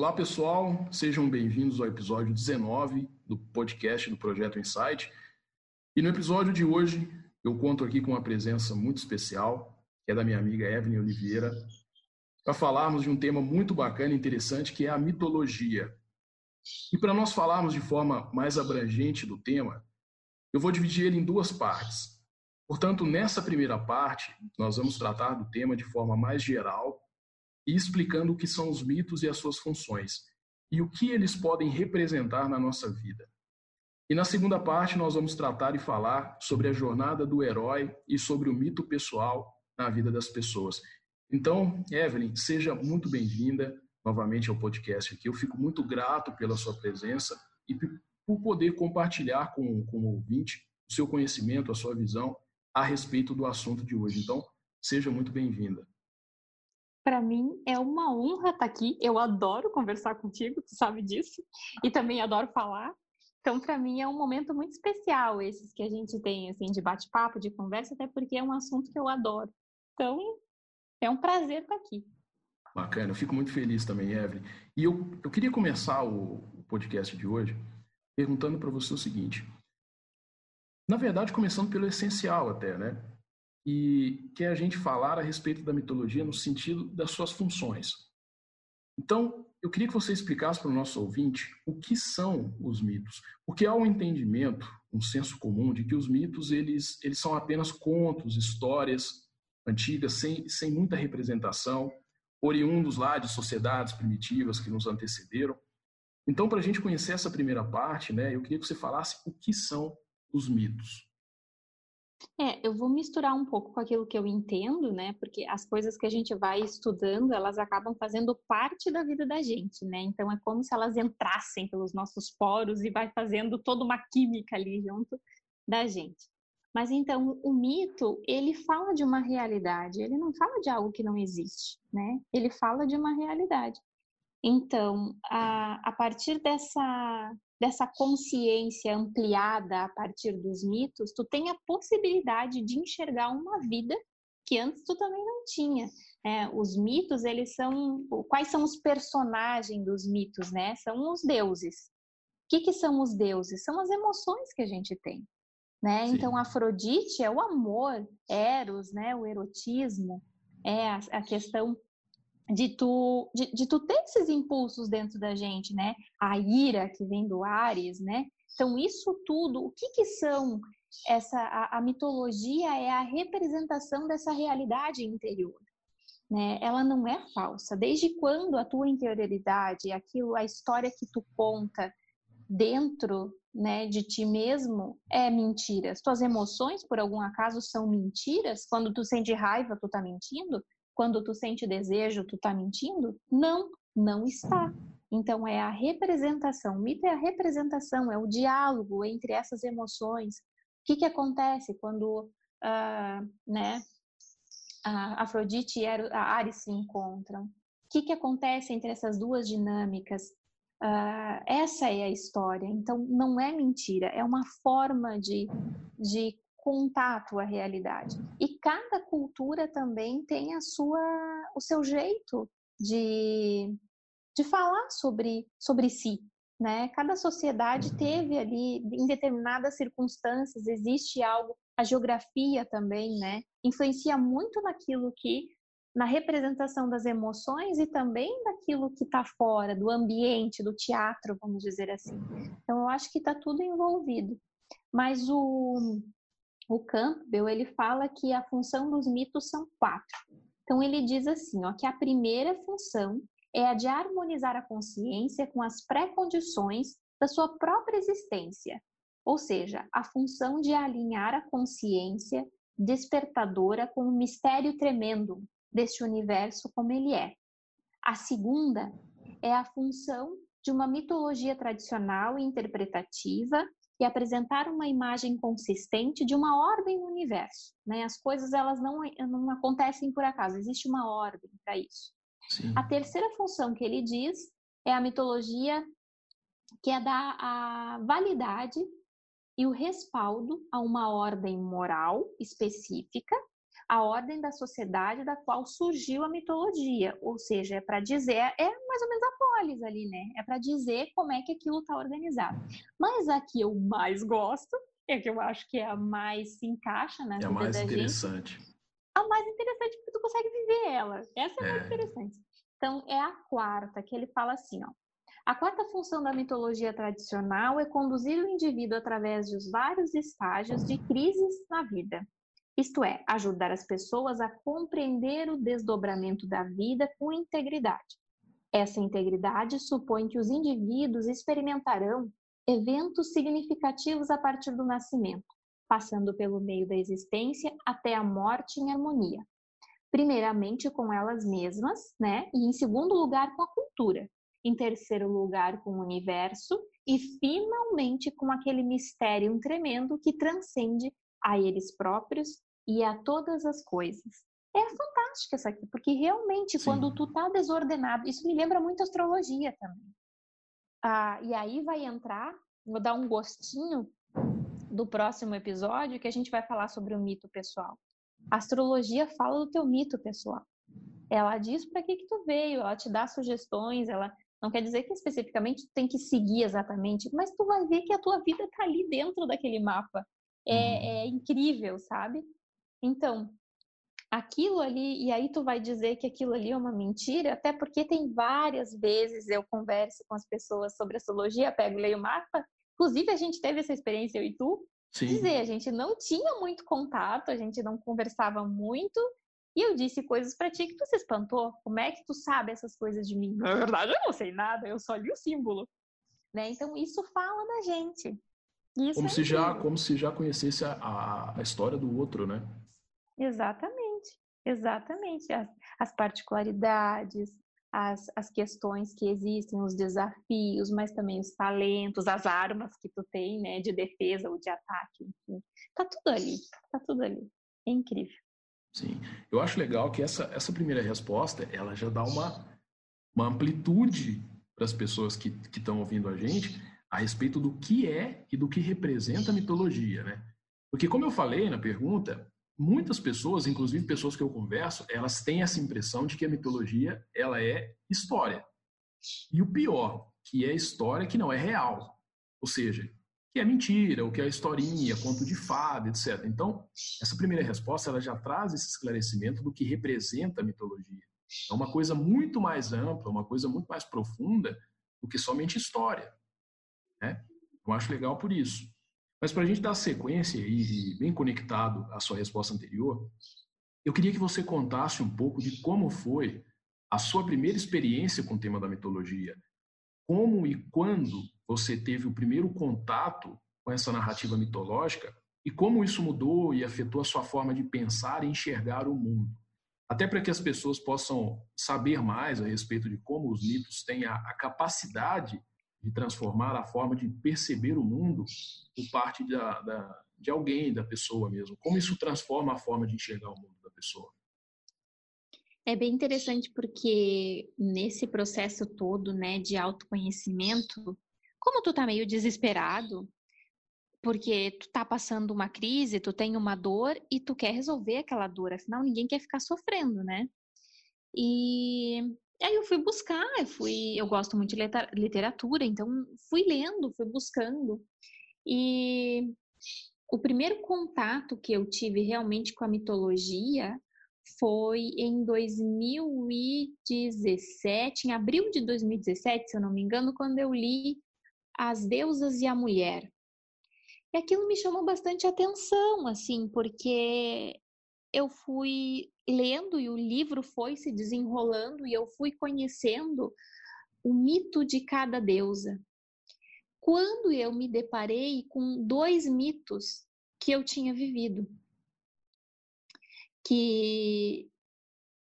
Olá pessoal, sejam bem-vindos ao episódio 19 do podcast do Projeto Insight. E no episódio de hoje eu conto aqui com uma presença muito especial, que é da minha amiga Evelyn Oliveira, para falarmos de um tema muito bacana e interessante, que é a mitologia. E para nós falarmos de forma mais abrangente do tema, eu vou dividir ele em duas partes. Portanto, nessa primeira parte, nós vamos tratar do tema de forma mais geral e explicando o que são os mitos e as suas funções, e o que eles podem representar na nossa vida. E na segunda parte, nós vamos tratar e falar sobre a jornada do herói e sobre o mito pessoal na vida das pessoas. Então, Evelyn, seja muito bem-vinda novamente ao podcast aqui. Eu fico muito grato pela sua presença e por poder compartilhar com o ouvinte o seu conhecimento, a sua visão a respeito do assunto de hoje. Então, seja muito bem-vinda. Para mim é uma honra estar aqui, eu adoro conversar contigo, tu sabe disso, e também adoro falar. Então, para mim é um momento muito especial esses que a gente tem, assim, de bate-papo, de conversa, até porque é um assunto que eu adoro. Então, é um prazer estar aqui. Bacana, eu fico muito feliz também, Evelyn. E eu queria começar o podcast de hoje perguntando para você o seguinte. Na verdade, começando pelo essencial até, né? E que é a gente falar a respeito da mitologia no sentido das suas funções. Então, eu queria que você explicasse para o nosso ouvinte o que são os mitos. Porque há um entendimento, um senso comum, de que os mitos eles são apenas contos, histórias antigas, sem muita representação, oriundos lá de sociedades primitivas que nos antecederam. Então, para a gente conhecer essa primeira parte, né, eu queria que você falasse o que são os mitos. Eu vou misturar um pouco com aquilo que eu entendo, né? Porque as coisas que a gente vai estudando, elas acabam fazendo parte da vida da gente, né? Então é como se elas entrassem pelos nossos poros e vai fazendo toda uma química ali junto da gente. Mas então o mito, ele fala de uma realidade, ele não fala de algo que não existe, né? Ele fala de uma realidade. Então, a partir dessa consciência ampliada a partir dos mitos, tu tem a possibilidade de enxergar uma vida que antes tu também não tinha. Os mitos, eles são... Quais são os personagens dos mitos, né? São os deuses. O que são os deuses? São as emoções que a gente tem, né? Sim. Então, Afrodite é o amor, Eros, né? O erotismo, é a questão... De tu ter esses impulsos dentro da gente, né? A ira que vem do Ares, né? Então, isso tudo, o que são essa... A mitologia é a representação dessa realidade interior, né? Ela não é falsa. Desde quando a tua interioridade, aquilo, a história que tu conta dentro, né, de ti mesmo é mentira. As tuas emoções, por algum acaso, são mentiras? Quando tu sente raiva, tu tá mentindo? Quando tu sente desejo, tu tá mentindo? Não está. Então é a representação. O mito é a representação, é o diálogo entre essas emoções. O que acontece quando a Afrodite e a Ares se encontram? O que acontece entre essas duas dinâmicas? Essa é a história. Então não é mentira, é uma forma de contar a tua realidade. E cada cultura também tem o seu jeito de falar sobre si, né? Cada sociedade teve ali, em determinadas circunstâncias, existe algo, a geografia também, né? Influencia muito na representação das emoções e também daquilo que está fora, do ambiente, do teatro, vamos dizer assim. Então, eu acho que está tudo envolvido. Mas o Campbell, ele fala que a função dos mitos são 4. Então, ele diz assim, que a primeira função é a de harmonizar a consciência com as pré-condições da sua própria existência. Ou seja, a função de alinhar a consciência despertadora com o mistério tremendo deste universo como ele é. A segunda é a função de uma mitologia tradicional e interpretativa e apresentar uma imagem consistente de uma ordem no universo, né? As coisas, elas não acontecem por acaso, existe uma ordem para isso. Sim. A terceira função que ele diz é a mitologia que é dar a validade e o respaldo a uma ordem moral específica, a ordem da sociedade da qual surgiu a mitologia, ou seja, é para dizer, é mais ou menos a polis ali, né? É para dizer como é que aquilo está organizado. Mas a que eu mais gosto, é a que eu acho que é a mais se encaixa na vida da gente. É a mais interessante. A mais interessante porque tu consegue viver ela. Essa é a mais interessante. Então, é a quarta, que ele fala assim, ó. A quarta função da mitologia tradicional é conduzir o indivíduo através dos vários estágios de crises na vida. Isto é, ajudar as pessoas a compreender o desdobramento da vida com integridade. Essa integridade supõe que os indivíduos experimentarão eventos significativos a partir do nascimento, passando pelo meio da existência até a morte em harmonia. Primeiramente com elas mesmas, né? E em segundo lugar com a cultura. Em terceiro lugar com o universo e finalmente com aquele mistério tremendo que transcende a eles próprios e a todas as coisas. É fantástica essa aqui, porque realmente Sim. quando tu tá desordenado, isso me lembra muito astrologia também. Ah, e aí vai entrar, vou dar um gostinho do próximo episódio que a gente vai falar sobre o mito pessoal. A astrologia fala do teu mito pessoal. Ela diz para que tu veio, ela te dá sugestões, ela não quer dizer que especificamente tu tem que seguir exatamente, mas tu vai ver que a tua vida tá ali dentro daquele mapa. É incrível, sabe? Então, aquilo ali, e aí tu vai dizer que aquilo ali é uma mentira, até porque tem várias vezes eu converso com as pessoas sobre astrologia, pego e leio o mapa, inclusive a gente teve essa experiência, eu e tu, Sim. dizer, a gente não tinha muito contato, a gente não conversava muito, e eu disse coisas pra ti que tu se espantou, como é que tu sabe essas coisas de mim? Na verdade eu não sei nada, eu só li o símbolo, né? Então isso fala da gente. Como se já conhecesse a história do outro, né? Exatamente. As particularidades, as questões que existem, os desafios, mas também os talentos, as armas que tu tem, né? De defesa ou de ataque, enfim. Tá tudo ali. É incrível. Sim. Eu acho legal que essa primeira resposta, ela já dá uma amplitude para as pessoas que estão ouvindo a gente, a respeito do que é e do que representa a mitologia, né? Porque, como eu falei na pergunta, muitas pessoas, inclusive pessoas que eu converso, elas têm essa impressão de que a mitologia, ela é história. E o pior, que é história que não é real. Ou seja, que é mentira, ou que é historinha, conto de fada, etc. Então, essa primeira resposta, ela já traz esse esclarecimento do que representa a mitologia. É uma coisa muito mais ampla, uma coisa muito mais profunda do que somente história. É, eu acho legal por isso. Mas para a gente dar sequência e bem conectado à sua resposta anterior, eu queria que você contasse um pouco de como foi a sua primeira experiência com o tema da mitologia. Como e quando você teve o primeiro contato com essa narrativa mitológica e como isso mudou e afetou a sua forma de pensar e enxergar o mundo. Até para que as pessoas possam saber mais a respeito de como os mitos têm a capacidade de transformar a forma de perceber o mundo por parte de alguém, da pessoa mesmo. Como isso transforma a forma de enxergar o mundo da pessoa? É bem interessante porque nesse processo todo, né, de autoconhecimento, como tu tá meio desesperado, porque tu tá passando uma crise, tu tem uma dor e tu quer resolver aquela dor, afinal ninguém quer ficar sofrendo, né? E aí eu fui buscar, eu gosto muito de literatura, então fui lendo, fui buscando. E o primeiro contato que eu tive realmente com a mitologia foi em 2017, em abril de 2017, se eu não me engano, quando eu li As Deusas e a Mulher. E aquilo me chamou bastante atenção, assim, porque eu fui lendo e o livro foi se desenrolando e eu fui conhecendo o mito de cada deusa. Quando eu me deparei com dois mitos que eu tinha vivido, que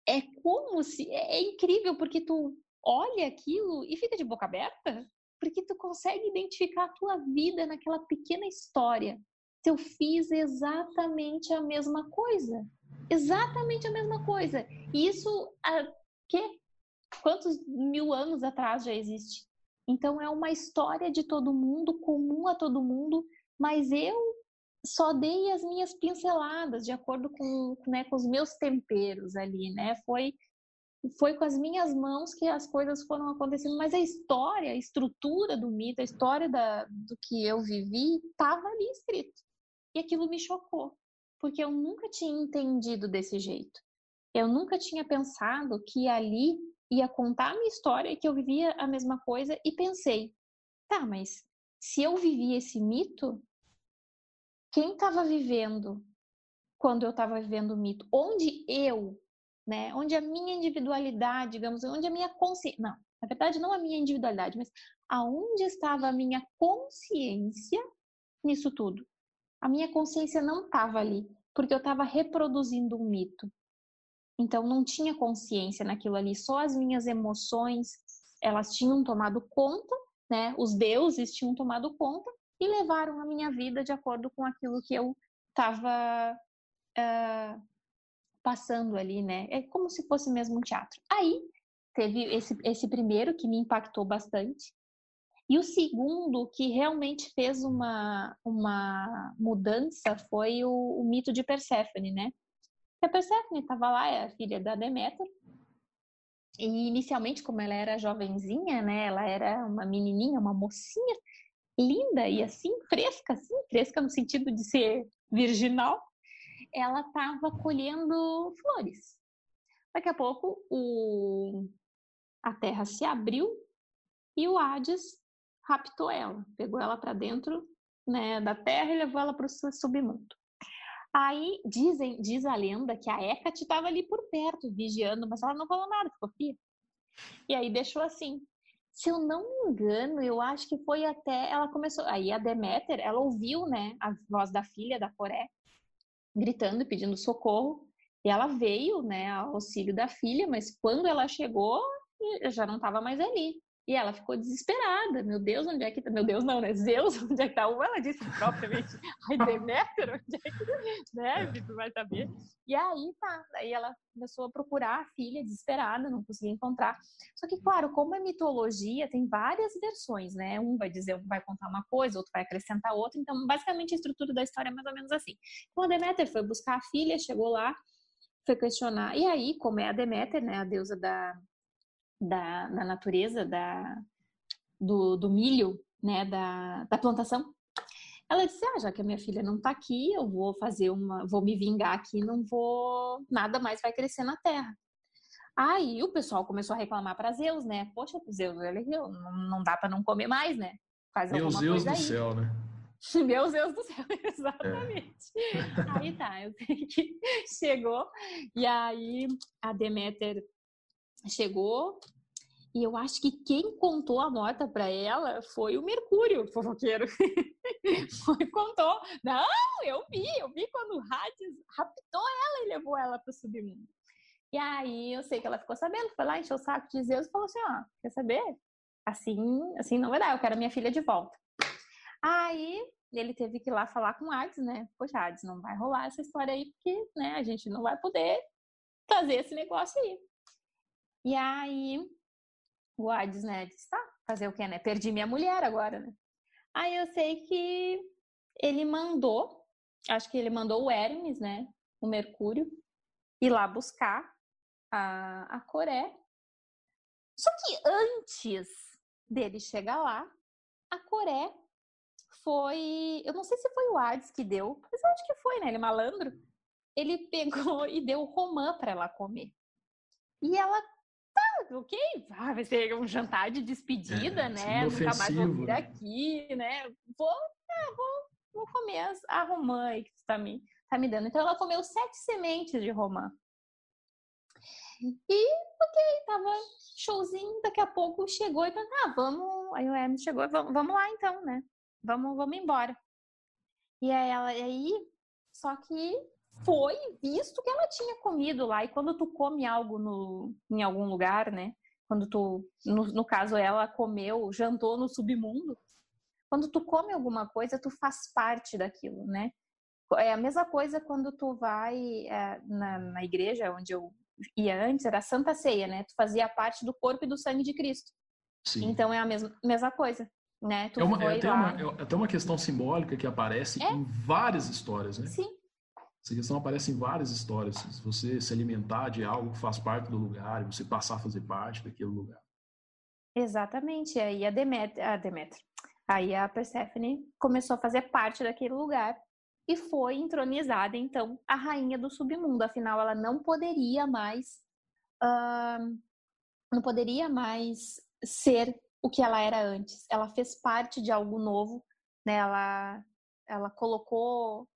é como se... É incrível porque tu olha aquilo e fica de boca aberta, porque tu consegue identificar a tua vida naquela pequena história. Eu fiz exatamente a mesma coisa. E isso há quantos mil anos atrás já existe? Então é uma história de todo mundo, comum a todo mundo, mas eu só dei as minhas pinceladas de acordo com, né, com os meus temperos ali, né? Foi com as minhas mãos que as coisas foram acontecendo, mas a história, a estrutura do mito, a história do que eu vivi, estava ali escrito. E aquilo me chocou, porque eu nunca tinha entendido desse jeito. Eu nunca tinha pensado que ali ia contar a minha história e que eu vivia a mesma coisa, e pensei, tá, mas se eu vivi esse mito, quem estava vivendo quando eu estava vivendo o mito? Onde eu... né? Onde a minha individualidade, digamos, onde a minha consciência... Não, na verdade não a minha individualidade, mas aonde estava a minha consciência nisso tudo? A minha consciência não estava ali, porque eu estava reproduzindo um mito. Então não tinha consciência naquilo ali, só as minhas emoções, elas tinham tomado conta, né? Os deuses tinham tomado conta e levaram a minha vida de acordo com aquilo que eu estava... passando ali, né? É como se fosse mesmo um teatro. Aí teve esse primeiro que me impactou bastante. E o segundo que realmente fez uma mudança foi o mito de Perséfone, né? A Perséfone estava lá, é a filha da Deméter. E inicialmente, como ela era jovenzinha, né? Ela era uma menininha, uma mocinha linda e assim, fresca no sentido de ser virginal. Ela estava colhendo flores. Daqui a pouco, a terra se abriu e o Hades raptou ela. Pegou ela para dentro, né, da terra e levou ela para o submundo. Aí, diz a lenda que a Hecate estava ali por perto, vigiando, mas ela não falou nada, ficou fria. E aí deixou assim. Se eu não me engano, eu acho que foi até... Ela começou... Aí a Deméter, ela ouviu, né, a voz da filha, da Coré, gritando, pedindo socorro, e ela veio, né, ao auxílio da filha, mas quando ela chegou, já não estava mais ali, e ela ficou desesperada, meu Deus, onde é que tá, meu Deus não, né, Zeus, onde é que tá, ou ela disse propriamente, ai, Deméter, onde é que, né, tu vai saber, e aí tá, aí ela começou a procurar a filha desesperada, não conseguia encontrar, só que claro, como é mitologia, tem várias versões, né, um vai dizer, vai contar uma coisa, outro vai acrescentar outra, então basicamente a estrutura da história é mais ou menos assim. Então a Deméter foi buscar a filha, chegou lá, foi questionar, e aí, como é a Deméter, né, a deusa da natureza, do milho, né, da plantação, ela disse, já que a minha filha não tá aqui, eu vou fazer vou me vingar aqui, não vou, nada mais vai crescer na terra. Aí o pessoal começou a reclamar para Zeus, né, poxa, Zeus, não dá para não comer mais, né, faz alguma coisa aí. Meu Deus do céu, né. Meu Deus do céu, exatamente. É. Aí tá, eu sei que chegou, e aí a Deméter chegou, e eu acho que quem contou a nota para ela foi o Mercúrio, o fofoqueiro. Foi, contou. Não, eu vi quando o Hades raptou ela e levou ela para o submundo. E aí eu sei que ela ficou sabendo, foi lá, encheu o saco de Zeus e falou assim, quer saber? Assim não vai dar, eu quero a minha filha de volta. Aí ele teve que ir lá falar com o Hades, né? Poxa, Hades, não vai rolar essa história aí, porque, né, a gente não vai poder fazer esse negócio aí. E aí, o Hades, né, disse, tá, fazer o quê, né? Perdi minha mulher agora, né? Aí eu sei que ele mandou, acho que ele mandou o Hermes, né, o Mercúrio, ir lá buscar a Coré. Só que antes dele chegar lá, a Coré foi, eu não sei se foi o Hades que deu, mas eu acho que foi, né, ele malandro. Ele pegou e deu romã pra ela comer. E ela... ok, vai ser um jantar de despedida, né? Nunca mais vou vir aqui, né? Vou comer a romã que tu tá me dando. Então ela comeu 7 sementes de romã. E, ok, tava showzinho, daqui a pouco chegou e falou, vamos... Aí o Hermes chegou, vamos lá então, né? Vamos embora. E aí só que... foi visto que ela tinha comido lá. E quando tu come algo em algum lugar, né? Quando tu, no caso, ela comeu, jantou no submundo. Quando tu come alguma coisa, tu faz parte daquilo, né? É a mesma coisa quando tu vai na igreja, onde eu ia antes, era a Santa Ceia, né? Tu fazia parte do corpo e do sangue de Cristo. Sim. Então é a mesma coisa. né? Tudo tem uma questão simbólica que aparece em várias histórias, né? Sim. Essa questão aparece em várias histórias. Você se alimentar de algo que faz parte do lugar, você passar a fazer parte daquele lugar. Exatamente. Aí a Perséfone começou a fazer parte daquele lugar e foi entronizada, então, a rainha do submundo. Afinal, ela não poderia mais ser o que ela era antes. Ela fez parte de algo novo, né? Ela colocou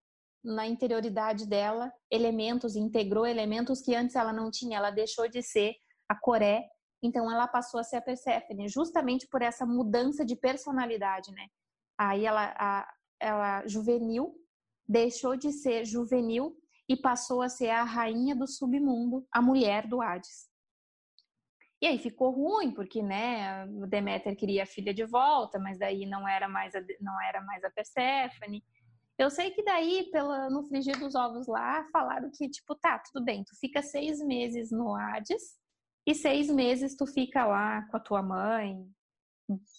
na interioridade dela elementos, integrou elementos que antes ela não tinha. Ela deixou de ser a Coré, então ela passou a ser a Perséfone, justamente por essa mudança de personalidade, né? Aí ela juvenil, deixou de ser juvenil e passou a ser a rainha do submundo, a mulher do Hades. E aí ficou ruim, porque, né, Deméter queria a filha de volta, mas daí não era mais a Perséfone. Eu sei que daí, no frigir dos ovos lá, falaram que, tipo, tá, tudo bem, tu fica 6 meses no Hades e 6 meses tu fica lá com a tua mãe,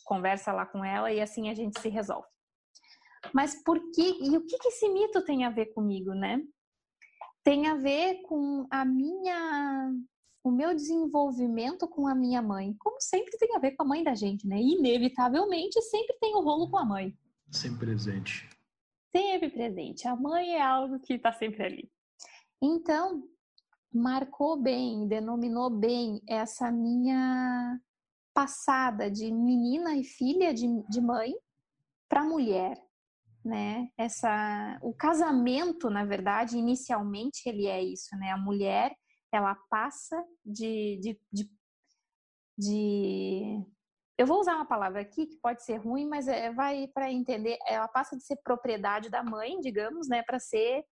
conversa lá com ela e assim a gente se resolve. Mas por que, e o que que esse mito tem a ver comigo, né? Tem a ver com o meu desenvolvimento com a minha mãe. Como sempre tem a ver com a mãe da gente, né? Inevitavelmente sempre tem o rolo com a mãe. Sempre presente. Sempre presente. A mãe é algo que está sempre ali. Então, marcou bem, denominou bem essa minha passada de menina e filha de mãe para mulher, né? O casamento, na verdade, inicialmente ele é isso, né? A mulher, ela passa de eu vou usar uma palavra aqui que pode ser ruim, mas vai para entender, ela passa de ser propriedade da mãe, digamos, né, para ser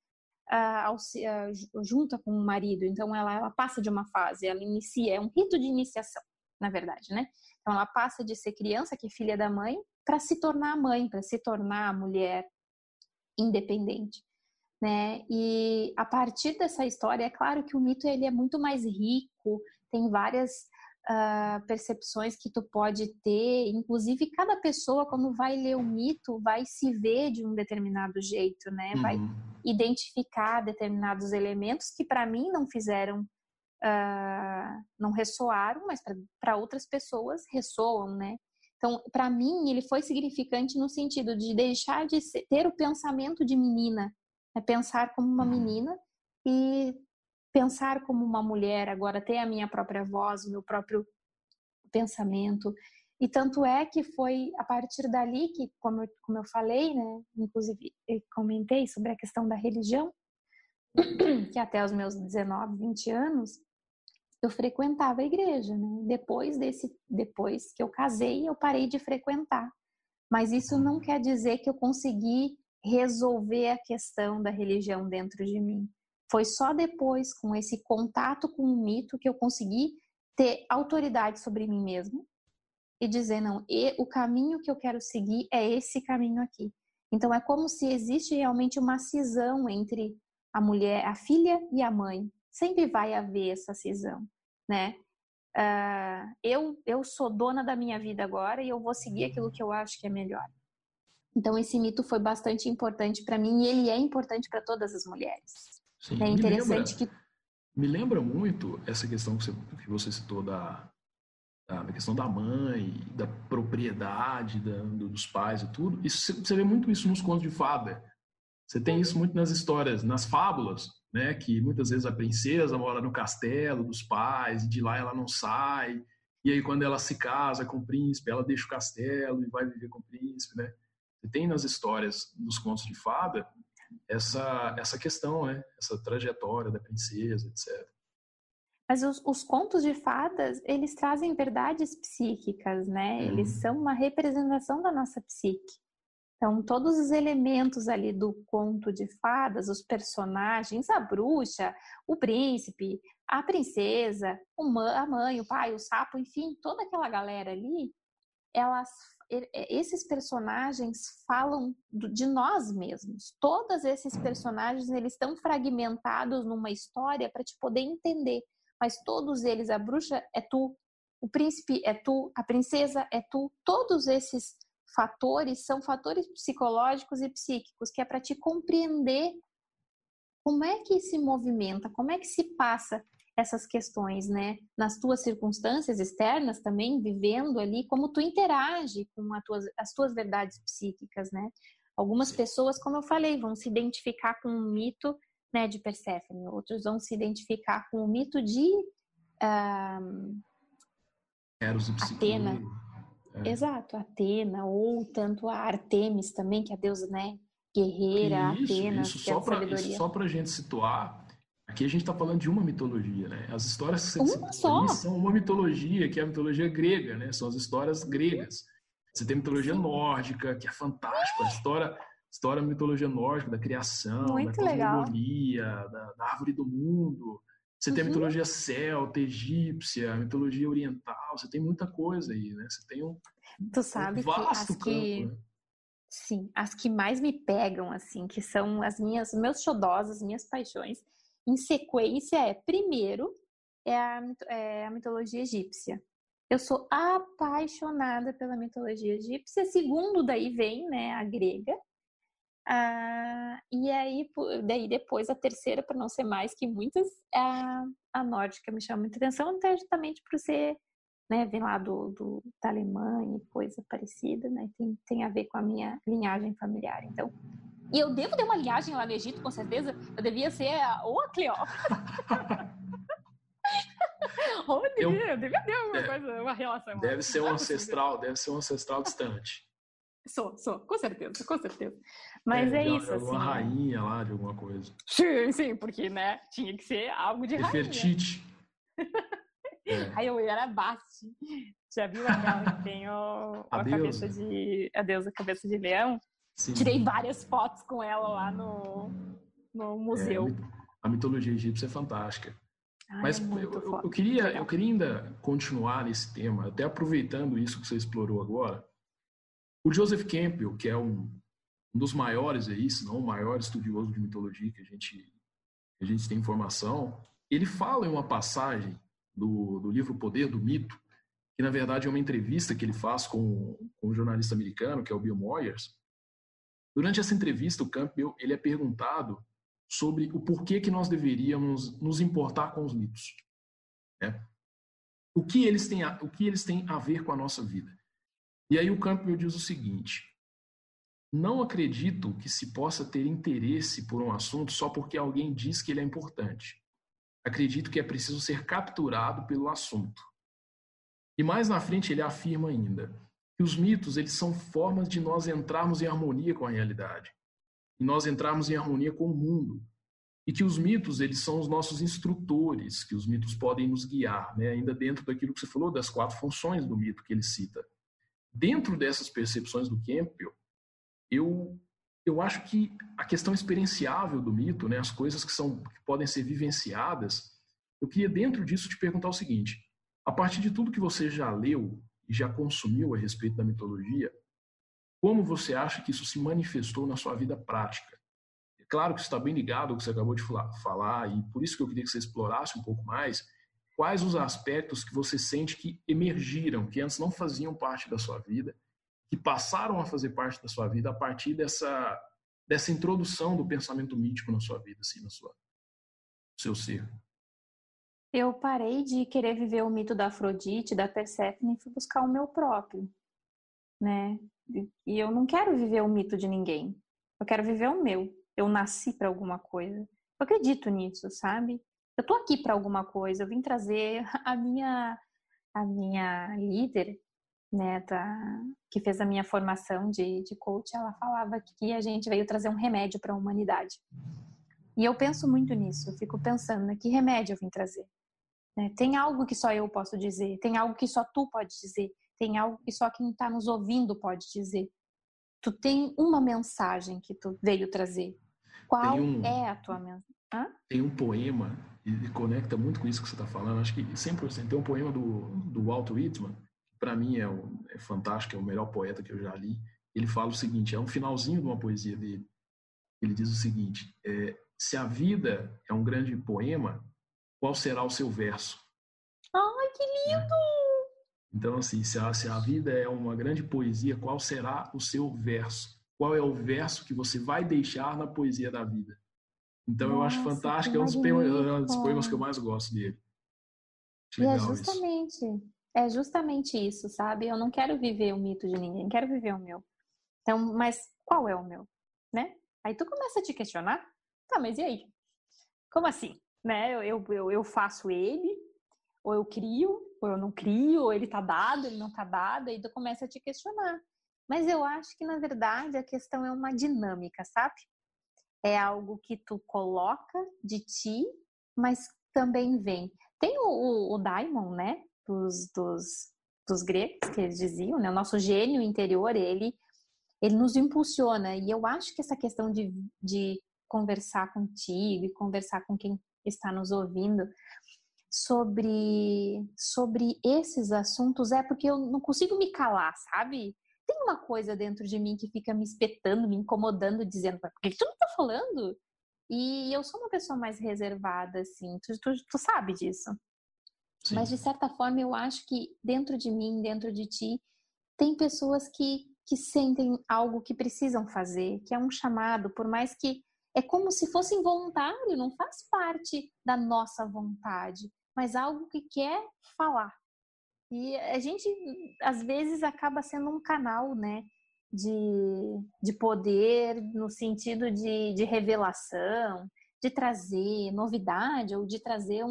junta com o marido. Então ela passa de uma fase, ela inicia, é um rito de iniciação, na verdade, né? Então ela passa de ser criança, que é filha da mãe, para se tornar mãe, para se tornar mulher independente, né? E a partir dessa história, é claro que o mito ele é muito mais rico, tem várias percepções que tu pode ter, inclusive cada pessoa quando vai ler o mito vai se ver de um determinado jeito, né? Vai identificar determinados elementos que para mim não fizeram, não ressoaram, mas para outras pessoas ressoam, né? Então, para mim, ele foi significante no sentido de deixar de ter o pensamento de menina, né? Pensar como uma menina e pensar como uma mulher, agora ter a minha própria voz, o meu próprio pensamento. E tanto é que foi a partir dali que, como eu falei, né? Inclusive, eu comentei sobre a questão da religião, que até os meus 19, 20 anos, eu frequentava a igreja, né? Depois que eu casei, eu parei de frequentar. Mas isso não quer dizer que eu consegui resolver a questão da religião dentro de mim. Foi só depois, com esse contato com o mito, que eu consegui ter autoridade sobre mim mesma e dizer, não, o caminho que eu quero seguir é esse caminho aqui. Então, é como se existe realmente uma cisão entre a mulher, a filha e a mãe. Sempre vai haver essa cisão, né? Eu sou dona da minha vida agora e eu vou seguir aquilo que eu acho que é melhor. Então, esse mito foi bastante importante para mim e ele é importante para todas as mulheres. Sim, é interessante me lembra muito essa questão que você citou da questão da mãe, da propriedade, dos pais e tudo. Isso, você vê muito isso nos contos de fada. Você tem isso muito nas histórias, nas fábulas, né? Que muitas vezes a princesa mora no castelo dos pais, de lá ela não sai. E aí quando ela se casa com o príncipe, ela deixa o castelo e vai viver com o príncipe, né? Você tem nas histórias dos contos de fada essa questão, né? Essa trajetória da princesa, etc. Mas os contos de fadas, eles trazem verdades psíquicas, né? Eles são uma representação da nossa psique. Então, todos os elementos ali do conto de fadas, os personagens, a bruxa, o príncipe, a princesa, a mãe, o pai, o sapo, enfim, toda aquela galera ali, esses personagens falam de nós mesmos. Todos esses personagens, eles estão fragmentados numa história para te poder entender. Mas todos eles, a bruxa é tu, o príncipe é tu, a princesa é tu, todos esses fatores são fatores psicológicos e psíquicos, que é para te compreender como é que se movimenta, como é que se passa essas questões, né? Nas tuas circunstâncias externas também, vivendo ali, como tu interage com as tuas verdades psíquicas, né? Algumas pessoas, como eu falei, vão se identificar com o mito, né, de Perséfone, outros vão se identificar com o mito de Eros e Psicônia. Atena. É. Exato, Atena, ou tanto a Artemis também, que é a deusa, né, guerreira, isso, Atenas, isso, que é a sabedoria. Isso, só para a gente situar, aqui a gente está falando de uma mitologia, né? As histórias que você citou são uma mitologia, que é a mitologia grega, né? São as histórias gregas. Você tem a mitologia nórdica, que é fantástica, a história da mitologia nórdica, da criação, muito legal, da árvore do mundo. Você tem a mitologia celta, egípcia, a mitologia oriental, você tem muita coisa aí, né? Você tem um vasto campo, né? Sim, as que mais me pegam, assim, que são meus xodós, as minhas paixões, em sequência é a mitologia egípcia. Eu sou apaixonada pela mitologia egípcia, segundo daí vem, né, a grega. E aí, daí depois a terceira, para não ser mais que muitas, a nórdica me chama muita atenção, até justamente por ser, né, vem lá da Alemanha e coisa parecida, né, tem a ver com a minha linhagem familiar, então. E eu devo ter uma linhagem lá no Egito, com certeza, eu devia ser ou a Cleópatra eu devia ter alguma coisa, uma relação. Deve ser um ancestral distante. Sou, com certeza. Mas é isso, assim. Uma rainha lá de alguma coisa. Sim, porque, né, tinha que ser algo de Nefertiti. Rainha. Aí eu era Basti. Já viu aquela que tem a deusa cabeça de leão? Sim. Tirei várias fotos com ela lá no museu. A mitologia egípcia é fantástica. Mas eu queria ainda continuar nesse tema, até aproveitando isso que você explorou agora. O Joseph Campbell, que é um dos maiores aí, se não o maior estudioso de mitologia que a gente tem informação, ele fala em uma passagem do livro O Poder do Mito, que na verdade é uma entrevista que ele faz com um jornalista americano, que é o Bill Moyers. Durante essa entrevista, o Campbell ele é perguntado sobre o porquê que nós deveríamos nos importar com os mitos, né? O que eles têm a ver com a nossa vida. E aí o Campbell diz o seguinte: não acredito que se possa ter interesse por um assunto só porque alguém diz que ele é importante. Acredito que é preciso ser capturado pelo assunto. E mais na frente ele afirma ainda que os mitos eles são formas de nós entrarmos em harmonia com a realidade, e nós entrarmos em harmonia com o mundo, e que os mitos eles são os nossos instrutores, que os mitos podem nos guiar, né? Ainda dentro daquilo que você falou, das 4 funções do mito que ele cita. Dentro dessas percepções do Campbell, eu acho que a questão experienciável do mito, né, as coisas que podem ser vivenciadas, eu queria dentro disso te perguntar o seguinte: a partir de tudo que você já leu e já consumiu a respeito da mitologia, como você acha que isso se manifestou na sua vida prática? É claro que isso está bem ligado ao que você acabou de falar, e por isso que eu queria que você explorasse um pouco mais. Quais os aspectos que você sente que emergiram, que antes não faziam parte da sua vida, que passaram a fazer parte da sua vida a partir dessa introdução do pensamento mítico na sua vida, assim, no seu ser? Eu parei de querer viver o mito da Afrodite, da Perséfone, e fui buscar o meu próprio, né? E eu não quero viver o mito de ninguém. Eu quero viver o meu. Eu nasci para alguma coisa. Eu acredito nisso, sabe? Eu tô aqui para alguma coisa, eu vim trazer a minha líder, né, que fez a minha formação de coach, ela falava que a gente veio trazer um remédio para a humanidade. E eu penso muito nisso, eu fico pensando, né, que remédio eu vim trazer? Né? Tem algo que só eu posso dizer, tem algo que só tu pode dizer, tem algo que só quem está nos ouvindo pode dizer. Tu tem uma mensagem que tu veio trazer. Qual é a tua mensagem? Hã? Tem um poema, e conecta muito com isso que você está falando, acho que 100%. Tem um poema do Walt Whitman, que para mim é fantástico, é o melhor poeta que eu já li. Ele fala o seguinte, é um finalzinho de uma poesia dele. Ele diz o seguinte, se a vida é um grande poema, qual será o seu verso? Ai, que lindo! Então, assim, se a vida é uma grande poesia, qual será o seu verso? Qual é o verso que você vai deixar na poesia da vida? Então, nossa, eu acho fantástico, é um dos poemas que eu mais gosto dele. E é justamente isso, sabe? Eu não quero viver o mito de ninguém, quero viver o meu. Então, mas qual é o meu? Né? Aí tu começa a te questionar, tá, mas e aí? Como assim? Né? Eu faço ele, ou eu crio, ou eu não crio, ou ele tá dado, ele não tá dado, aí tu começa a te questionar. Mas eu acho que, na verdade, a questão é uma dinâmica, sabe? É algo que tu coloca de ti, mas também vem. Tem o daimon, né? Dos gregos, que eles diziam, né? O nosso gênio interior, ele nos impulsiona. E eu acho que essa questão de conversar contigo e conversar com quem está nos ouvindo sobre esses assuntos é porque eu não consigo me calar, sabe? Tem uma coisa dentro de mim que fica me espetando, me incomodando, dizendo, por que tu não tá falando? E eu sou uma pessoa mais reservada, assim, tu sabe disso. Sim. Mas de certa forma eu acho que dentro de mim, dentro de ti, tem pessoas que sentem algo que precisam fazer, que é um chamado, por mais que é como se fosse involuntário, não faz parte da nossa vontade, mas algo que quer falar. E a gente, às vezes, acaba sendo um canal, né, de poder, no sentido de revelação, de trazer novidade ou de trazer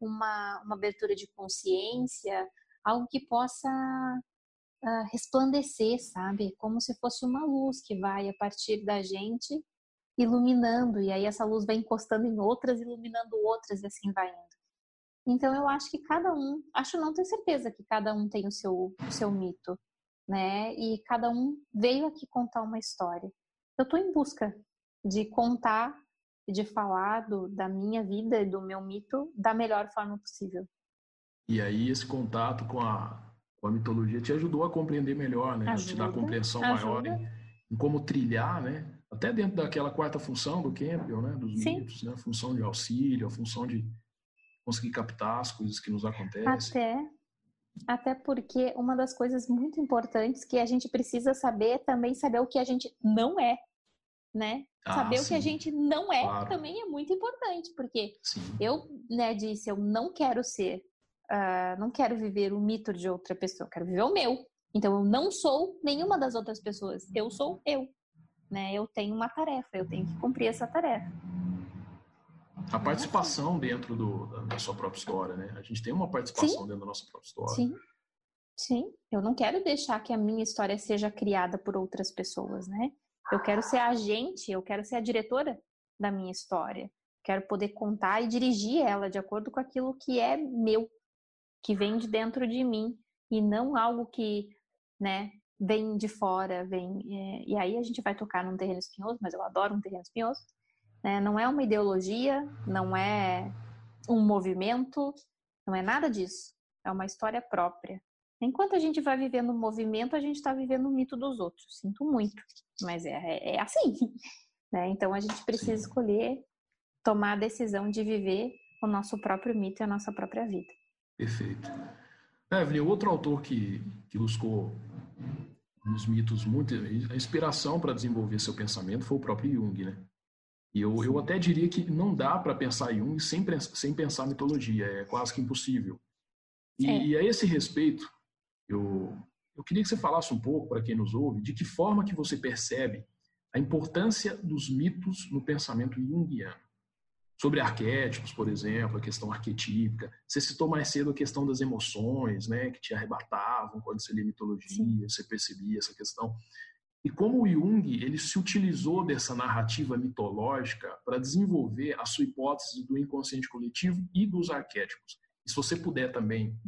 uma abertura de consciência, algo que possa resplandecer, sabe? Como se fosse uma luz que vai, a partir da gente, iluminando. E aí essa luz vai encostando em outras, iluminando outras, e assim vai indo. Então, eu acho que cada um... Acho não, tenho certeza que cada um tem o seu mito, né? E cada um veio aqui contar uma história. Eu estou em busca de contar, de falar da minha vida e do meu mito da melhor forma possível. E aí, esse contato com a mitologia te ajudou a compreender melhor, né? Ajuda, te dá compreensão maior em como trilhar, né? Até dentro daquela quarta função do Campbell, né? Dos mitos, né? A função de auxílio, a função de conseguir captar as coisas que nos acontecem. Até porque uma das coisas muito importantes que a gente precisa saber é também saber o que a gente não é, né? Saber o que a gente não é, claro, também é muito importante, porque eu, né, disse, eu não quero ser, não quero viver o mito de outra pessoa, eu quero viver o meu. Então eu não sou nenhuma das outras pessoas, eu sou eu, né? Eu tenho uma tarefa, eu tenho que cumprir essa tarefa. A participação dentro da sua própria história, né? A gente tem uma participação dentro da nossa própria história. Sim. Eu não quero deixar que a minha história seja criada por outras pessoas, né? Eu quero ser a agente, eu quero ser a diretora da minha história. Quero poder contar e dirigir ela de acordo com aquilo que é meu, que vem de dentro de mim, e não algo que, né, vem de fora, e aí a gente vai tocar num terreno espinhoso, mas eu adoro um terreno espinhoso. Não é uma ideologia, não é um movimento, não é nada disso. É uma história própria. Enquanto a gente vai vivendo o movimento, a gente está vivendo o mito dos outros. Sinto muito, mas é assim. Né? Então, a gente precisa escolher, tomar a decisão de viver o nosso próprio mito e a nossa própria vida. Perfeito. Evelyn, outro autor que buscou nos mitos muito... A inspiração para desenvolver seu pensamento foi o próprio Jung, né? E eu até diria que não dá para pensar Jung sem pensar mitologia, é quase que impossível. E a esse respeito, eu queria que você falasse um pouco, para quem nos ouve, de que forma que você percebe a importância dos mitos no pensamento junguiano. Sobre arquétipos, por exemplo, a questão arquetípica. Você citou mais cedo a questão das emoções, né, que te arrebatavam quando você lia mitologia, você percebia essa questão. E como o Jung, ele se utilizou dessa narrativa mitológica para desenvolver a sua hipótese do inconsciente coletivo e dos arquétipos. E se você puder também,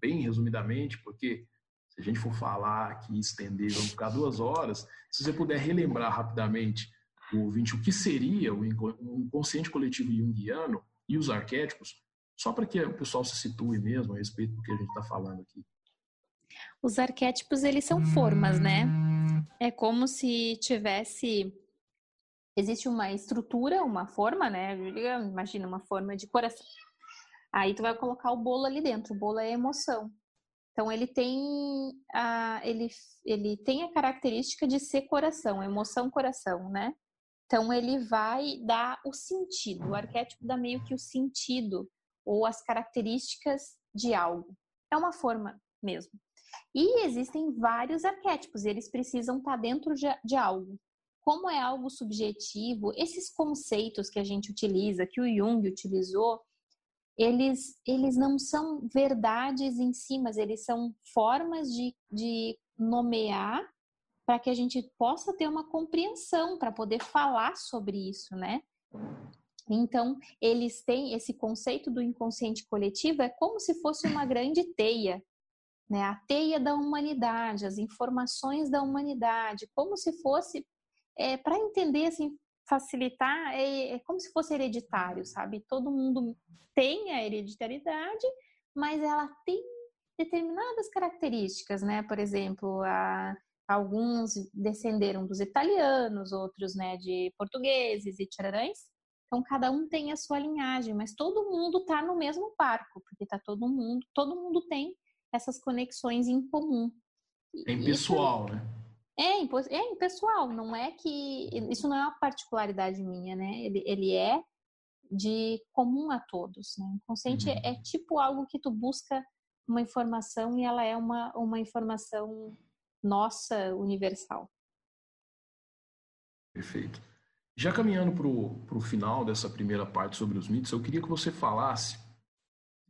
bem resumidamente, porque se a gente for falar aqui, estender, vamos ficar 2 horas, se você puder relembrar rapidamente o ouvinte o que seria o inconsciente coletivo junguiano e os arquétipos, só para que o pessoal se situe mesmo a respeito do que a gente está falando aqui. Os arquétipos, eles são formas, né? É como se tivesse... Existe uma estrutura, uma forma, né? Imagina uma forma de coração. Aí tu vai colocar o bolo ali dentro. O bolo é emoção. Então ele tem a característica de ser coração, emoção coração, né? Então ele vai dar o sentido, o arquétipo dá meio que o sentido ou as características de algo. É uma forma mesmo. E existem vários arquétipos, eles precisam estar dentro de algo. Como é algo subjetivo, esses conceitos que a gente utiliza, que o Jung utilizou, eles não são verdades em si, mas eles são formas de nomear para que a gente possa ter uma compreensão, para poder falar sobre isso, né? Então, eles têm esse conceito do inconsciente coletivo, é como se fosse uma grande teia, né? A teia da humanidade, as informações da humanidade, como se fosse, para entender, assim, facilitar, é como se fosse hereditário, sabe? Todo mundo tem a hereditariedade, mas ela tem determinadas características, né? Por exemplo, alguns descenderam dos italianos, outros, né, de portugueses e tchararães. Então, cada um tem a sua linhagem, mas todo mundo está no mesmo barco, porque tá todo mundo tem essas conexões em comum. É impessoal, né? É impessoal, não é que... Isso não é uma particularidade minha, né? Ele é de comum a todos, né? O inconsciente é tipo algo que tu busca uma informação e ela é uma informação nossa, universal. Perfeito. Já caminhando para o final dessa primeira parte sobre os mitos, eu queria que você falasse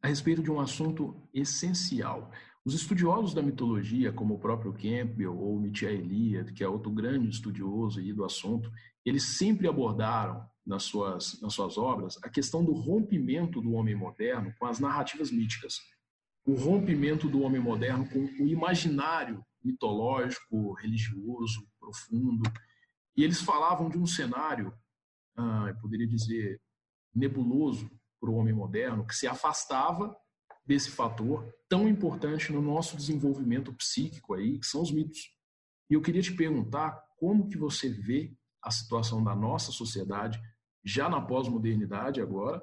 a respeito de um assunto essencial. Os estudiosos da mitologia, como o próprio Campbell ou Mircea Eliade, que é outro grande estudioso aí do assunto, eles sempre abordaram nas suas obras a questão do rompimento do homem moderno com as narrativas míticas. O rompimento do homem moderno com o imaginário mitológico, religioso, profundo. E eles falavam de um cenário, eu poderia dizer, nebuloso para o homem moderno, que se afastava desse fator tão importante no nosso desenvolvimento psíquico aí, que são os mitos. E eu queria te perguntar como que você vê a situação da nossa sociedade, já na pós-modernidade agora,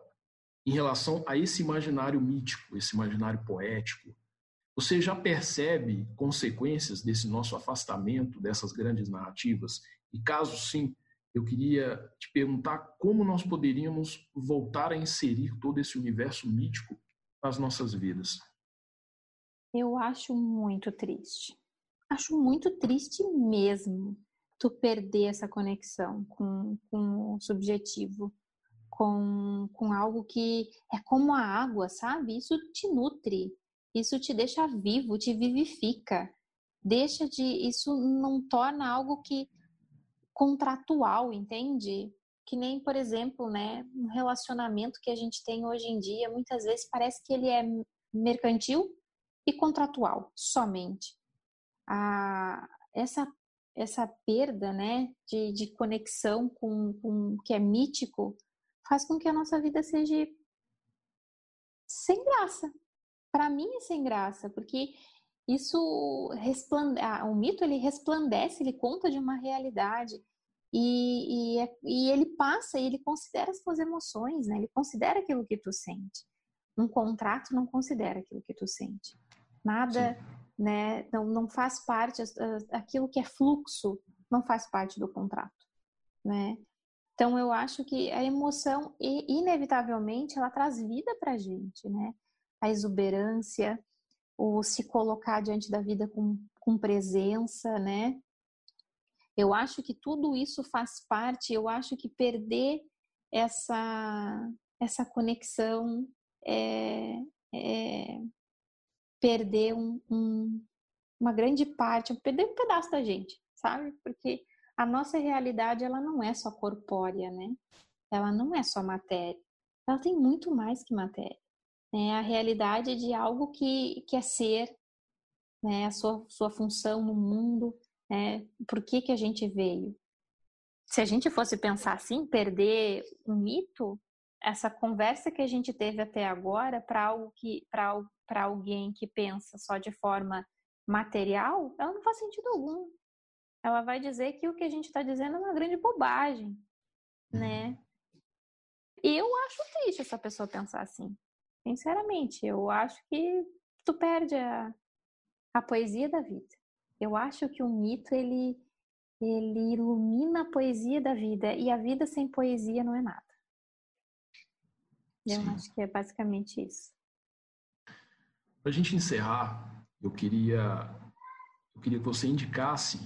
em relação a esse imaginário mítico, esse imaginário poético. Você já percebe consequências desse nosso afastamento dessas grandes narrativas? E caso sim, eu queria te perguntar como nós poderíamos voltar a inserir todo esse universo mítico nas nossas vidas. Eu acho muito triste. Acho muito triste mesmo tu perder essa conexão com o subjetivo, com algo que é como a água, sabe? Isso te nutre, isso te deixa vivo, te vivifica. Isso não torna algo que contratual, entende? Que nem, por exemplo, né, um relacionamento que a gente tem hoje em dia, muitas vezes parece que ele é mercantil e contratual, somente. Essa perda, né, de conexão com o que é mítico faz com que a nossa vida seja sem graça. Para mim é sem graça, porque o mito ele resplandece, ele conta de uma realidade e ele passa e ele considera as tuas emoções, né? Ele considera aquilo que tu sente. Um contrato não considera aquilo que tu sente. Nada, né? Não faz parte, aquilo que é fluxo não faz parte do contrato, né? Então eu acho que a emoção, inevitavelmente, ela traz vida pra gente, né? A exuberância, o se colocar diante da vida com presença, né? Eu acho que tudo isso faz parte, eu acho que perder essa conexão é perder uma grande parte, perder um pedaço da gente, sabe? Porque a nossa realidade, ela não é só corpórea, né? Ela não é só matéria, ela tem muito mais que matéria. É a realidade de algo que é ser, né? A sua função no mundo, né? Por que a gente veio. Se a gente fosse pensar assim, perder um mito, essa conversa que a gente teve até agora, para alguém que pensa só de forma material, ela não faz sentido algum. Ela vai dizer que o que a gente está dizendo é uma grande bobagem, né? Eu acho triste essa pessoa pensar assim. Sinceramente, eu acho que tu perde A poesia da vida. Eu acho que o mito, ele ilumina a poesia da vida. E a vida sem poesia não é nada. Eu acho que é basicamente isso. Para a gente encerrar, eu queria que você indicasse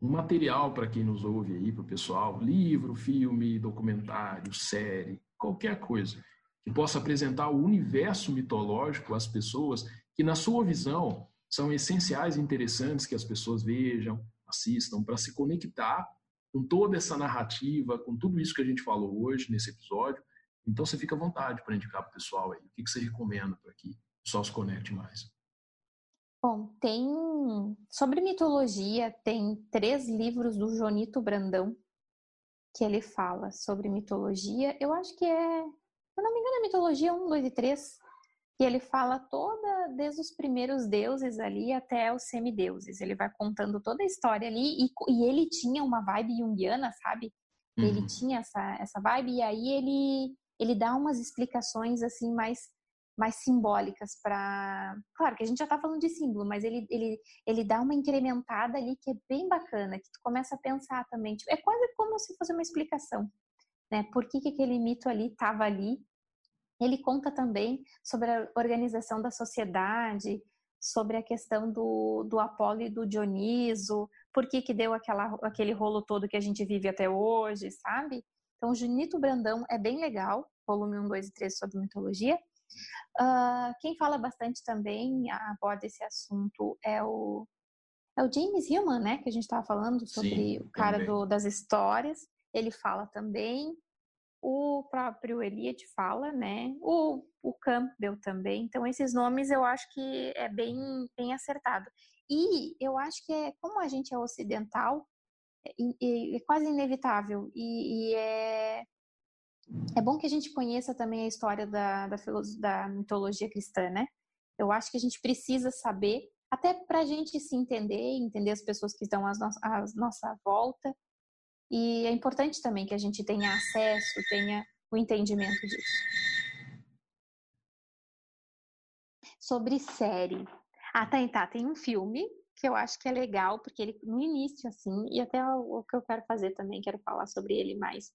um material para quem nos ouve aí, para o pessoal. Livro, filme, documentário, série, qualquer coisa. Que possa apresentar o universo mitológico às pessoas que, na sua visão, são essenciais e interessantes que as pessoas vejam, assistam, para se conectar com toda essa narrativa, com tudo isso que a gente falou hoje nesse episódio. Então, você fica à vontade para indicar para o pessoal aí. O que você recomenda para que o pessoal se conecte mais? Bom, tem... Sobre mitologia, tem 3 livros do Junito Brandão que ele fala sobre mitologia. Eu acho que é... Se eu não me engano, é mitologia 1, 2 e 3. E ele fala toda, desde os primeiros deuses ali até os semideuses. Ele vai contando toda a história ali. E ele tinha uma vibe junguiana, sabe? Uhum. Ele tinha essa vibe. E aí ele dá umas explicações assim mais simbólicas para... Claro que a gente já tá falando de símbolo, mas ele dá uma incrementada ali que é bem bacana, que tu começa a pensar também. Tipo, é quase como se fosse uma explicação, né? Por que aquele mito ali estava ali. Ele conta também sobre a organização da sociedade, sobre a questão do Apolo e do Dioniso, por que deu aquele rolo todo que a gente vive até hoje, sabe? Então, o Junito Brandão é bem legal, volume 1, 2 e 3 sobre mitologia. Quem fala bastante também, aborda esse assunto, é o James Hillman, né? Que a gente estava falando sobre. Sim, o cara das histórias. Ele fala também, o próprio Eliade fala, né? O Campbell também. Então, esses nomes eu acho que é bem, bem acertado. E eu acho que como a gente é ocidental, é quase inevitável. E é bom que a gente conheça também a história da mitologia cristã, né? Eu acho que a gente precisa saber, até para a gente se entender as pessoas que estão à nossa volta. E é importante também que a gente tenha acesso, tenha o entendimento disso. Sobre série. Ah, tem um filme que eu acho que é legal, porque ele, no início, assim, e até o que eu quero fazer também, quero falar sobre ele mais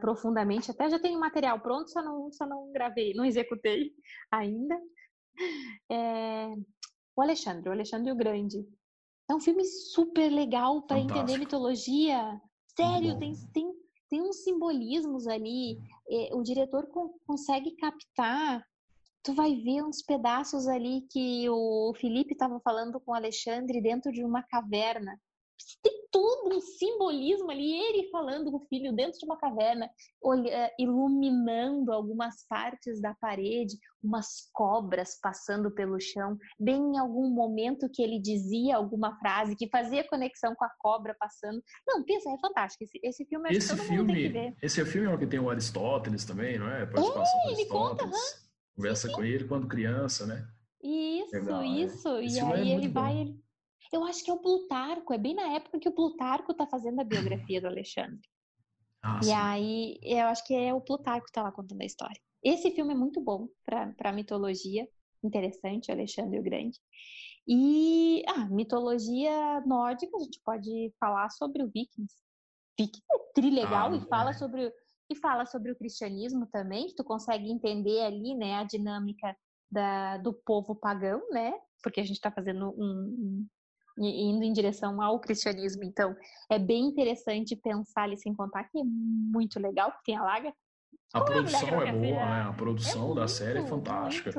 profundamente. Até já tenho material pronto, só não gravei, não executei ainda. O Alexandre o Grande. É um filme super legal para entender mitologia. Sério, tem uns simbolismos ali, o diretor consegue captar, tu vai ver uns pedaços ali que o Felipe estava falando com o Alexandre dentro de uma caverna. Tem todo um simbolismo ali, ele falando com o filho dentro de uma caverna, iluminando algumas partes da parede, umas cobras passando pelo chão, bem em algum momento que ele dizia alguma frase que fazia conexão com a cobra passando. Não, pensa, é fantástico. Esse filme acho que todo mundo tem que ver. Esse é o filme que tem o Aristóteles também, não é? Ele conta. Conversa com ele quando criança, né? Isso, legal, isso. É. E aí ele vai... Eu acho que é o Plutarco, é bem na época que o Plutarco está fazendo a biografia do Alexandre. Nossa. E aí, eu acho que é o Plutarco que está lá contando a história. Esse filme é muito bom para mitologia, interessante, Alexandre o Grande. E mitologia nórdica, a gente pode falar sobre o Vikings. Vikings é trilegal e fala sobre o cristianismo também, que tu consegue entender ali, né, a dinâmica do povo pagão, né? Porque a gente está fazendo indo em direção ao cristianismo. Então, é bem interessante pensar ali, sem contar que é muito legal, porque tem a Laga. A produção é boa, né? A produção da série é fantástica.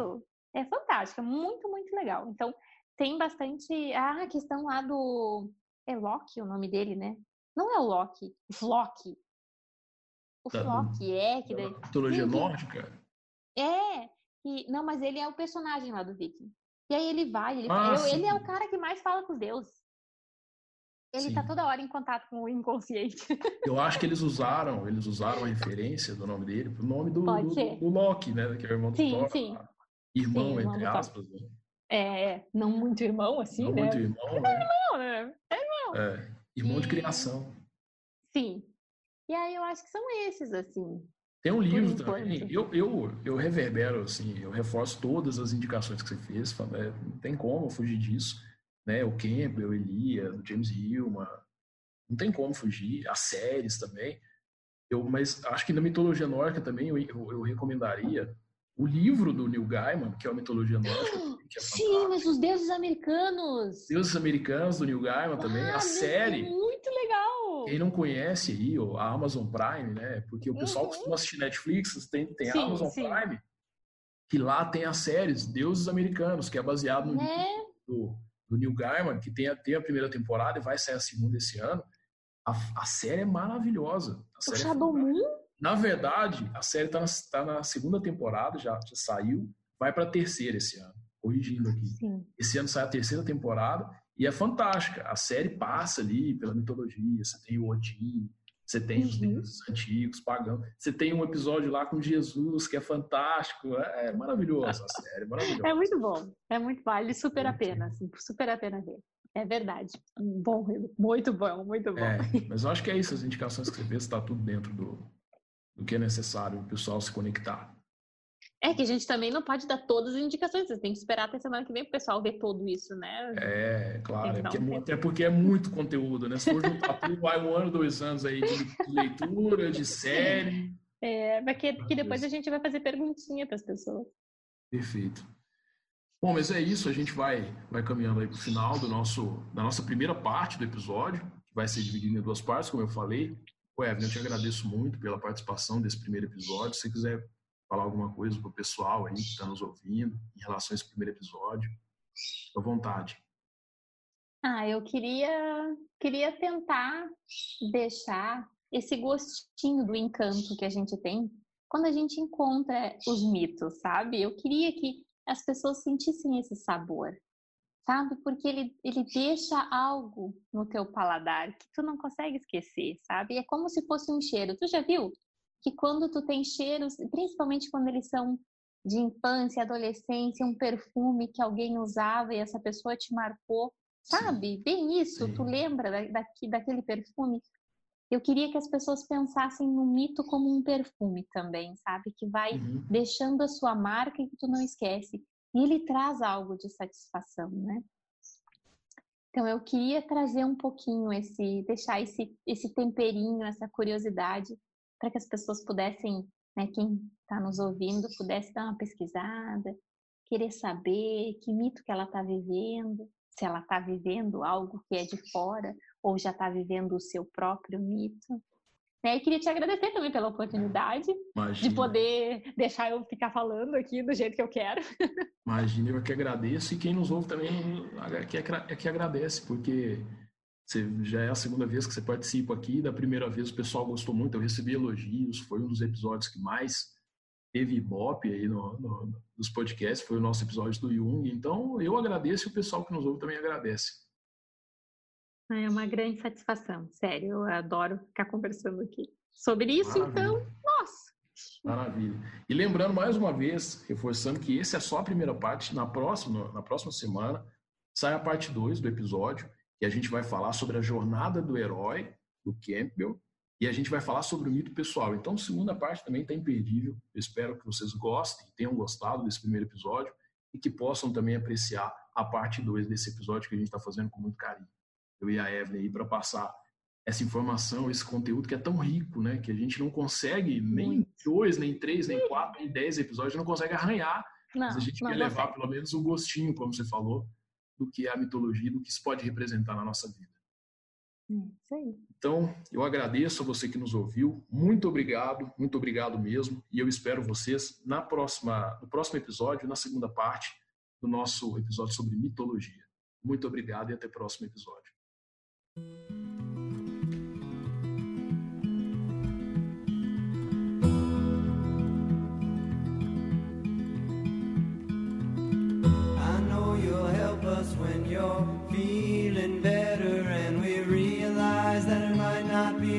É fantástica, muito, muito legal. Então, tem bastante... Ah, a questão lá do... É Loki o nome dele, né? Não é o Loki, Floki. O Floki que daí... Mitologia nórdica? Não, mas ele é o personagem lá do Viking. E aí ele é o cara que mais fala com os deuses. Ele tá toda hora em contato com o inconsciente. Eu acho que eles usaram a referência do nome dele pro nome do Loki, né? Que é o irmão do Thor. Sim. Irmão, entre aspas. Né? Não muito irmão, assim, não, né? Muito irmão, não, né? Irmão, né? É irmão. Irmão de criação. Sim. E aí eu acho que são esses, assim. Tem um livro também, eu reverbero, assim, eu reforço todas as indicações que você fez, não tem como eu fugir disso. né? O Campbell, o Eliade, o James Hillman, não tem como fugir, as séries também. Mas acho que na mitologia nórdica também eu recomendaria o livro do Neil Gaiman, que é a mitologia nórdica. Que é Sim, mas os Deuses Americanos. Deuses Americanos, do Neil Gaiman também. A série. Muito legal. Quem não conhece aí, a Amazon Prime, né? Porque o pessoal costuma assistir Netflix, tem a Amazon Prime, que lá tem as séries Deuses Americanos, que é baseado no livro do Neil Gaiman, que tem a primeira temporada e vai sair a segunda esse ano. A série é maravilhosa. O Shadow Moon? Na verdade, a série tá na segunda temporada, já saiu, vai para a terceira esse ano. Corrigindo aqui. Sim. Esse ano sai a terceira temporada e é fantástica. A série passa ali pela mitologia. Você tem o Odin, você tem os deuses antigos, pagãos. Você tem um episódio lá com Jesus, que é fantástico. É maravilhoso a série, maravilhosa. É muito bom, é muito vale super a pena, assim, super a pena ver. É verdade. Bom, muito bom, muito bom. Mas eu acho que é isso, as indicações que você fez, está tudo dentro do que é necessário o pessoal se conectar. É que a gente também não pode dar todas as indicações, você tem que esperar até semana que vem para o pessoal ver tudo isso, né? É, claro, até porque é muito conteúdo, né? Se for juntar tudo, vai 1 ano, 2 anos aí de leitura, de série. É, porque depois a gente vai fazer perguntinha para as pessoas. Perfeito. Bom, mas é isso, a gente vai caminhando aí para o final da nossa primeira parte do episódio, que vai ser dividido em 2 partes, como eu falei. Evelyn, eu te agradeço muito pela participação desse primeiro episódio. Se você quiser falar alguma coisa para o pessoal aí que está nos ouvindo em relação a esse primeiro episódio, fique à vontade. Eu queria tentar deixar esse gostinho do encanto que a gente tem quando a gente encontra os mitos, sabe? Eu queria que as pessoas sentissem esse sabor, sabe? Porque ele deixa algo no teu paladar que tu não consegue esquecer, sabe? É como se fosse um cheiro. Tu já viu que quando tu tem cheiros, principalmente quando eles são de infância, adolescência, um perfume que alguém usava e essa pessoa te marcou, sabe? Bem isso, tu lembra daquele perfume? Eu queria que as pessoas pensassem no mito como um perfume também, sabe? Que vai deixando a sua marca e que tu não esquece. E ele traz algo de satisfação, né? Então, eu queria trazer um pouquinho deixar esse temperinho, essa curiosidade, para que as pessoas pudessem, né? Quem está nos ouvindo, pudesse dar uma pesquisada, querer saber que mito que ela está vivendo, se ela está vivendo algo que é de fora, ou já está vivendo o seu próprio mito. E queria te agradecer também pela oportunidade de poder deixar eu ficar falando aqui do jeito que eu quero. Imagina, eu que agradeço, e quem nos ouve também é que agradece, porque você já é a segunda vez que você participa aqui. Da primeira vez o pessoal gostou muito, eu recebi elogios, foi um dos episódios que mais teve ibope aí nos podcasts, foi o nosso episódio do Jung. Então eu agradeço e o pessoal que nos ouve também agradece. É uma grande satisfação, sério, eu adoro ficar conversando aqui sobre isso. Maravilha. Então, nossa! Maravilha! E lembrando mais uma vez, reforçando que esse é só a primeira parte, na próxima semana sai a parte 2 do episódio, e a gente vai falar sobre a jornada do herói, do Campbell, e a gente vai falar sobre o mito pessoal. Então, a segunda parte também está imperdível, eu espero que vocês gostem, tenham gostado desse primeiro episódio, e que possam também apreciar a parte 2 desse episódio que a gente está fazendo com muito carinho. Eu e a Evelyn aí para passar essa informação, esse conteúdo que é tão rico, né? Que a gente não consegue nem 2, nem 3, nem 4, nem 10 episódios, não consegue arranhar. Não, mas a gente quer levar pelo menos um gostinho, como você falou, do que é a mitologia, do que isso pode representar na nossa vida. Sim. Então, eu agradeço a você que nos ouviu. Muito obrigado mesmo. E eu espero vocês no próximo episódio, na segunda parte do nosso episódio sobre mitologia. Muito obrigado e até o próximo episódio. I know you'll help us when you're feeling better and we realize that it might not be